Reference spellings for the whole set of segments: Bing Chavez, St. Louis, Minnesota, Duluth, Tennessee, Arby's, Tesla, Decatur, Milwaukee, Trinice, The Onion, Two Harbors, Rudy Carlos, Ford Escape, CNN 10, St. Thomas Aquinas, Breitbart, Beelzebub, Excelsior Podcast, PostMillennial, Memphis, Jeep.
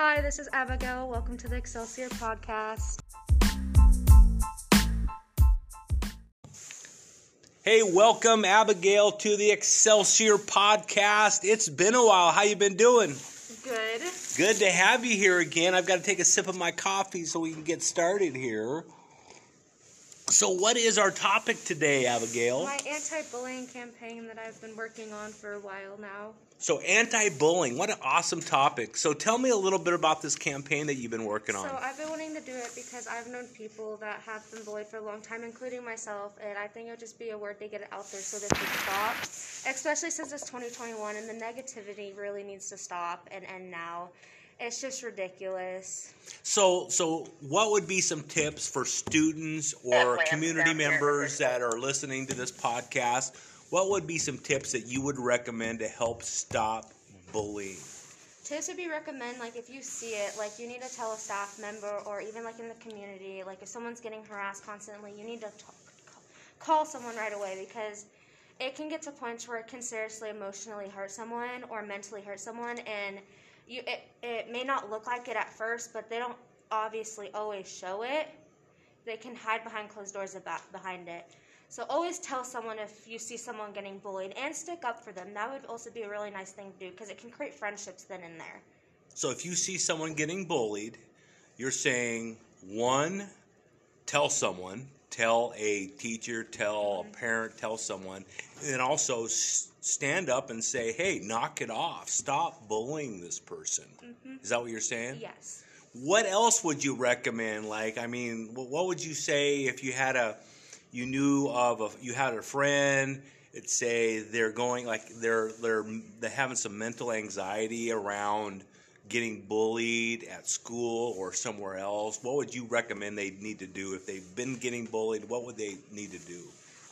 Hi, this is Abigail. Welcome to the Excelsior Podcast. Hey, welcome Abigail to the Excelsior Podcast. It's been a while. How you been doing? Good. Good to have you here again. I've got to take a sip of my coffee so we can get started here. So what is our topic today, Abigail? My anti-bullying campaign that I've been working on for a while now. So anti-bullying, what an awesome topic. So tell me a little bit about this campaign that you've been working on. So I've been wanting to do it because I've known people that have been bullied for a long time, including myself, and I think it would just be a word to get it out there so this would stop, especially since it's 2021 and the negativity really needs to stop and end now. It's just ridiculous. So what would be some tips for students or community members that are listening to this podcast? What would be some tips that you would recommend to help stop bullying? Tips would be recommend, like, if you see it, like, you need to tell a staff member or even, like, in the community, like, if someone's getting harassed constantly, you need to call someone right away because it can get to a point where it can seriously emotionally hurt someone or mentally hurt someone, and it may not look like it at first, but they don't obviously always show it. They can hide behind closed doors behind it. So always tell someone if you see someone getting bullied and stick up for them. That would also be a really nice thing to do because it can create friendships then and there. So if you see someone getting bullied, you're saying, one, tell someone. Tell a teacher, tell a parent, tell someone, and then also stand up and say, hey, knock it off. Stop bullying this person. Mm-hmm. Is that what you're saying? Yes. What else would you recommend? Like, I mean, what would you say if you had you had a friend, it'd say they're going, like, they're having some mental anxiety around getting bullied at school or somewhere else? What would you recommend they need to do if they've been getting bullied? What would they need to do?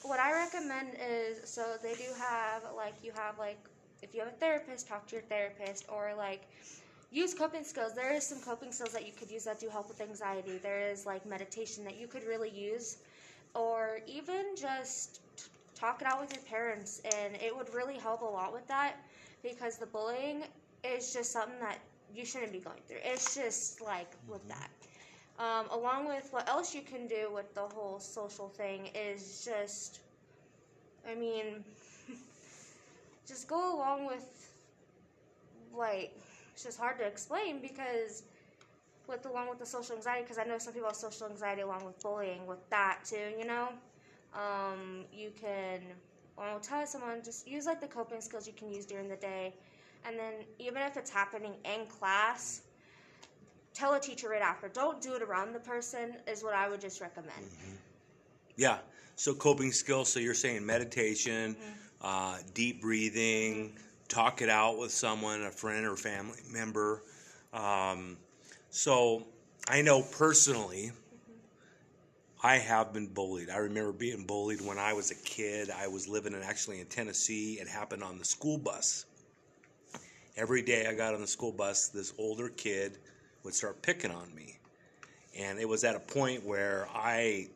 What I recommend is, so they do have, like, you have, like, if you have a therapist, talk to your therapist, or, like, use coping skills. There is some coping skills that you could use that do help with anxiety. There is, like, meditation that you could really use, or even just talk it out with your parents, and it would really help a lot with that because the bullying is just something that you shouldn't be going through. It's just like with that. Along with what else you can do with the whole social thing is just, I mean, just go along with, like, it's just hard to explain because along with the social anxiety, because I know some people have social anxiety along with bullying with that too, you know? You can, I'll tell someone, just use, like, the coping skills you can use during the day. And then even if it's happening in class, tell a teacher right after. Don't do it around the person is what I would just recommend. Mm-hmm. Yeah. So coping skills. So you're saying meditation, deep breathing, talk it out with someone, a friend or family member. So I know personally I have been bullied. I remember being bullied when I was a kid. I was living in Tennessee. It happened on the school bus. Every day I got on the school bus, this older kid would start picking on me. And it was at a point where I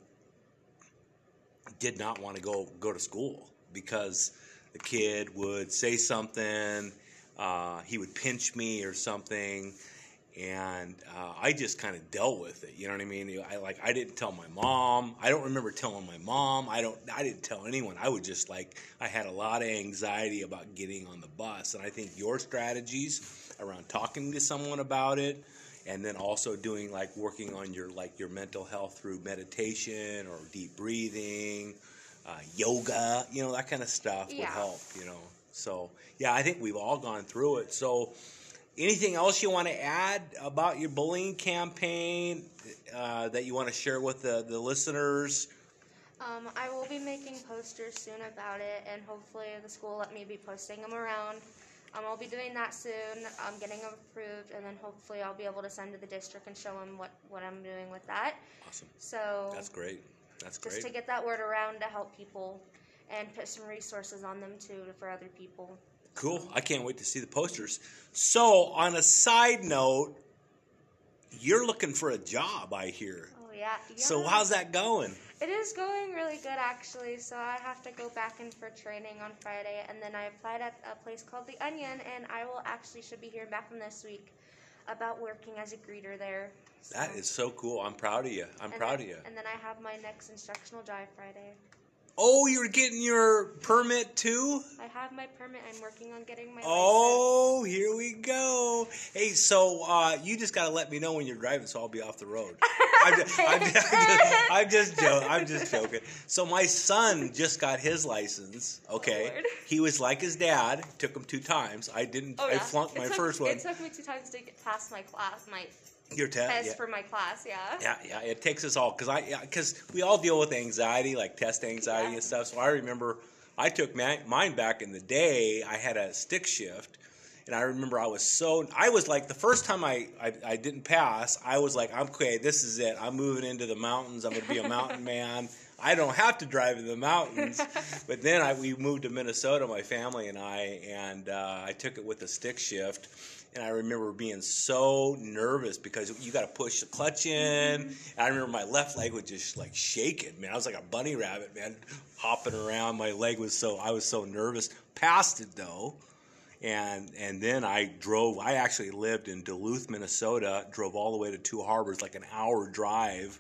did not want to go to school because the kid would say something, he would pinch me or something, and I just kind of dealt with it. You know what I mean? I didn't tell my mom. I don't remember telling my mom. I didn't tell anyone. I would just, like, I had a lot of anxiety about getting on the bus. And I think your strategies around talking to someone about it, and then also doing, like, working on your mental health through meditation or deep breathing, yoga, you know, that kind of stuff would help, you know. So yeah, I think we've all gone through it. So anything else you want to add about your bullying campaign that you want to share with the listeners? I will be making posters soon about it, and hopefully the school will let me be posting them around. I'll be doing that soon. I'm getting them approved, and then hopefully I'll be able to send to the district and show them what I'm doing with that. Awesome. So that's great. Just to get that word around to help people and put some resources on them, too, for other people. Cool. I can't wait to see the posters. So, on a side note, you're looking for a job, I hear. Oh, yeah. So, how's that going? It is going really good, actually. So, I have to go back in for training on Friday, and then I applied at a place called The Onion, and I should be hearing back from this week. about working as a greeter there. So. That is so cool. I'm proud of you. I'm proud of you. And then I have my next instructional drive Friday. Oh, you're getting your permit too? I have my permit. I'm working on getting my license. Oh, here we go. Hey, so you just got to let me know when you're driving so I'll be off the road. I'm just joking. So my son just got his license, okay? Oh, he was like his dad. It took him 2 times. I flunked my first one. It took me 2 times to get past my class, Your test for my class, yeah. Yeah, it takes us all, because we all deal with anxiety, like test anxiety and stuff. So I remember I took mine back in the day. I had a stick shift, and I remember I was like, the first time I didn't pass, I was like, okay, this is it. I'm moving into the mountains. I'm going to be a mountain man. I don't have to drive in the mountains. But then we moved to Minnesota, my family and I, and I took it with a stick shift. And I remember being so nervous because you got to push the clutch in. And I remember my left leg was just like shaking, man. I was like a bunny rabbit, man, hopping around. My leg was I was so nervous. Passed it though, and then I drove. I actually lived in Duluth, Minnesota. Drove all the way to Two Harbors, like an hour drive,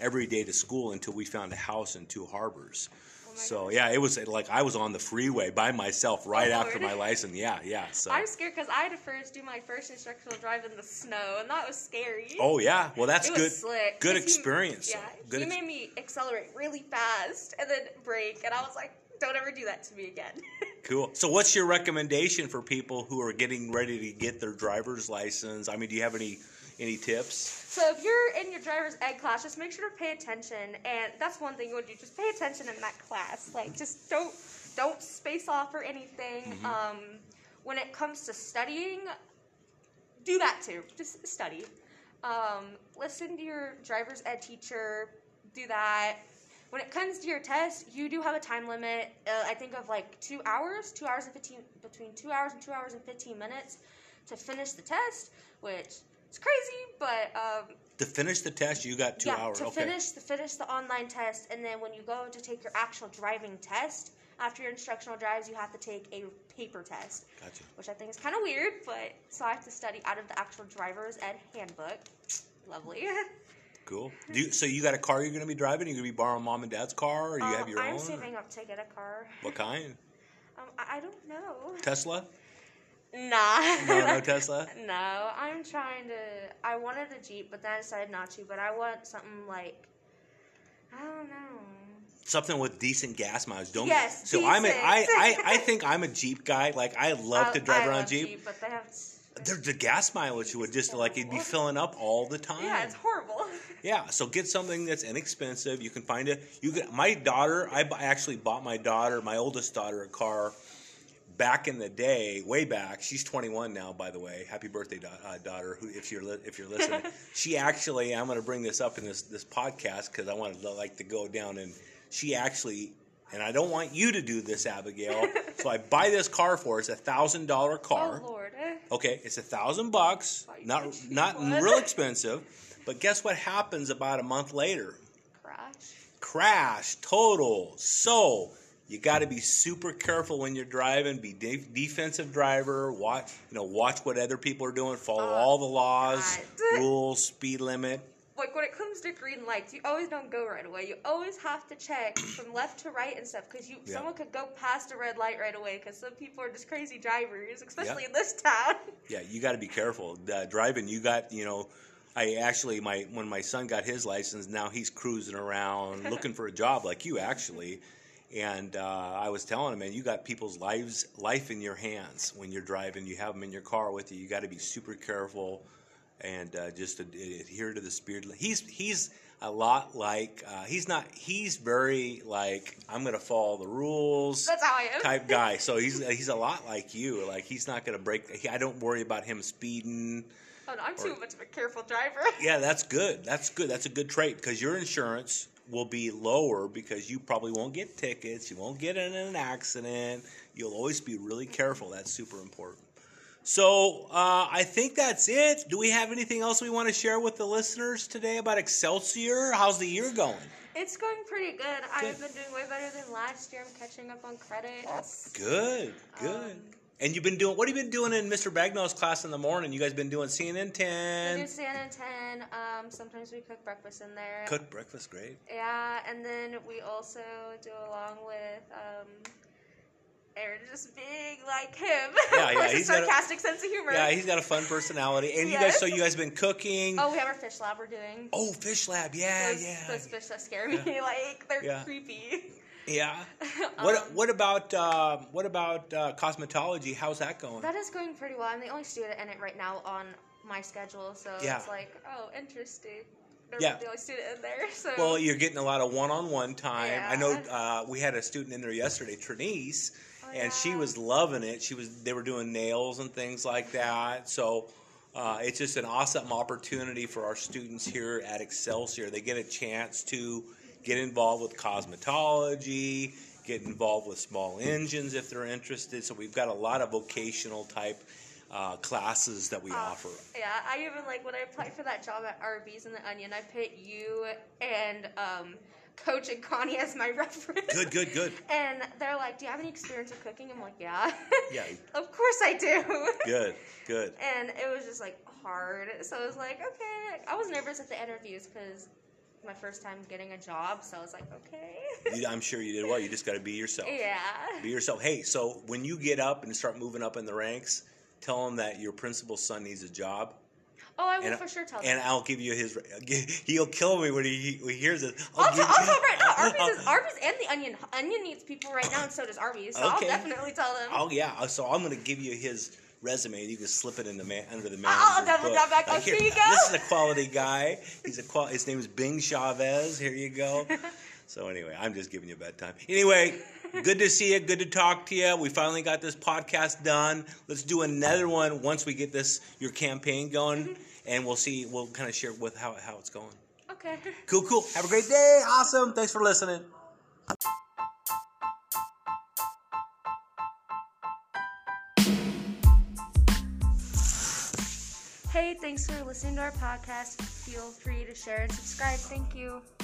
every day to school until we found a house in Two Harbors. So, yeah, it was like I was on the freeway by myself after my license. Yeah. So I'm scared because I had to do my first instructional drive in the snow, and that was scary. Oh, yeah. Well, that's good. It was slick. Good experience. He made me accelerate really fast and then brake, and I was like, don't ever do that to me again. Cool. So what's your recommendation for people who are getting ready to get their driver's license? I mean, do you have any tips? So if you're in your driver's ed class, just make sure to pay attention. And that's one thing you want to do. Just pay attention in that class. Like, just don't space off or anything. Mm-hmm. When it comes to studying, do that too. Just study. Listen to your driver's ed teacher. Do that. When it comes to your test, you do have a time limit. I think of like 2 hours and 15 minutes to finish the test, which... It's crazy, but... to finish the test, you got 2 hours. Yeah, to finish the online test, and then when you go to take your actual driving test, after your instructional drives, you have to take a paper test. Gotcha. Which I think is kind of weird, but... So I have to study out of the actual driver's ed handbook. Lovely. Cool. So you got a car you're going to be driving? Are you going to be borrowing Mom and Dad's car, or you have your own? I'm saving up to get a car. What kind? I don't know. Tesla? Nah. No Tesla? No, I wanted a Jeep, but then I decided not to, but I want something like, I don't know. Something with decent gas mileage. I think I'm a Jeep guy. Like, I love to drive around Jeep, but they have... The gas mileage would just, like, it'd be filling up all the time. Yeah, it's horrible. Yeah, so get something that's inexpensive. You can find it. My daughter, I actually bought my oldest daughter, a car... Back in the day, way back, she's 21 now, by the way. Happy birthday, daughter, if you're listening. She actually, I'm going to bring this up in this podcast because I wanted to go down, and she actually, and I don't want you to do this, Abigail, so I buy this car for her. It's $1,000 car. Oh, Lord. Okay, it's $1,000 bucks, not real expensive, but guess what happens about a month later? Crash, total, so... You got to be super careful when you're driving. Be defensive driver. Watch what other people are doing. Follow all the laws, rules, speed limit. Like when it comes to green lights, you always don't go right away. You always have to check from left to right and stuff because someone could go past a red light right away because some people are just crazy drivers, especially in this town. Yeah, you got to be careful driving. You got I actually when my son got his license, now he's cruising around looking for a job like you actually. And I was telling him, man, you got people's life in your hands when you're driving. You have them in your car with you. You got to be super careful and just adhere to the spirit. He's a lot like he's very like I'm gonna follow the rules. That's how I am. Type guy. So he's a lot like you. Like he's not gonna break. I don't worry about him speeding. Oh no, I'm too much of a careful driver. Yeah, that's good. That's good. That's a good trait because your insurance will be lower because you probably won't get tickets, you won't get in an accident, you'll always be really careful. That's super important. So I think that's it. Do we have anything else we want to share with the listeners today about Excelsior? How's the year going? It's going pretty good. I've been doing way better than last year. I'm catching up on credits. Good. And you've been doing, what have you been doing in Mr. Bagnall's class in the morning? You guys been doing CNN 10? We do CNN 10. Sometimes we cook breakfast in there. Cook breakfast, great. Yeah, and then we also do along with Aaron's just big like him. Yeah, yeah. He's sarcastic sense of humor. Yeah, he's got a fun personality. And yes. you guys been cooking. Oh, we have our fish lab we're doing. Oh, fish lab, yeah, yeah. Those fish that scare me. Yeah. Like, they're creepy. Yeah. What about cosmetology? How's that going? That is going pretty well. I'm the only student in it right now on my schedule, so it's like, oh, interesting. Yeah. The only student in there. So. Well, you're getting a lot of one-on-one time. Yeah. I know we had a student in there yesterday, Trinice, and she was loving it. They were doing nails and things like that. So it's just an awesome opportunity for our students here at Excelsior. They get a chance to get involved with cosmetology, get involved with small engines if they're interested. So we've got a lot of vocational type classes that we offer. Yeah, I even, like, when I applied for that job at Arby's and The Onion, I put you and Coach and Connie as my reference. Good. And they're like, do you have any experience with cooking? I'm like, yeah. Yeah. Of course I do. Good. And it was just, like, hard. So I was like, okay. I was nervous at the interviews because my first time getting a job, so I was like, okay. I'm sure you did well. You just got to be yourself. Yeah. Be yourself. Hey, so when you get up and start moving up in the ranks, tell him that your principal's son needs a job. Oh, I will for sure tell him. And I'll give you his. He'll kill me when he hears it. I'll right now, Arby's and The Onion. Onion needs people right now, and so does Arby's. So okay. I'll definitely tell him. Oh yeah. So I'm going to give you his resume. You can slip it in the under the manager's book. I'll definitely that back. Like, here you go. This is a quality guy. His name is Bing Chavez. Here you go. So anyway, I'm just giving you a bad time. Anyway, good to see you. Good to talk to you. We finally got this podcast done. Let's do another one once we get your campaign going, and we'll see. We'll kind of share with how it's going. Okay. Cool. Have a great day. Awesome. Thanks for listening. Hey, thanks for listening to our podcast. Feel free to share and subscribe. Thank you.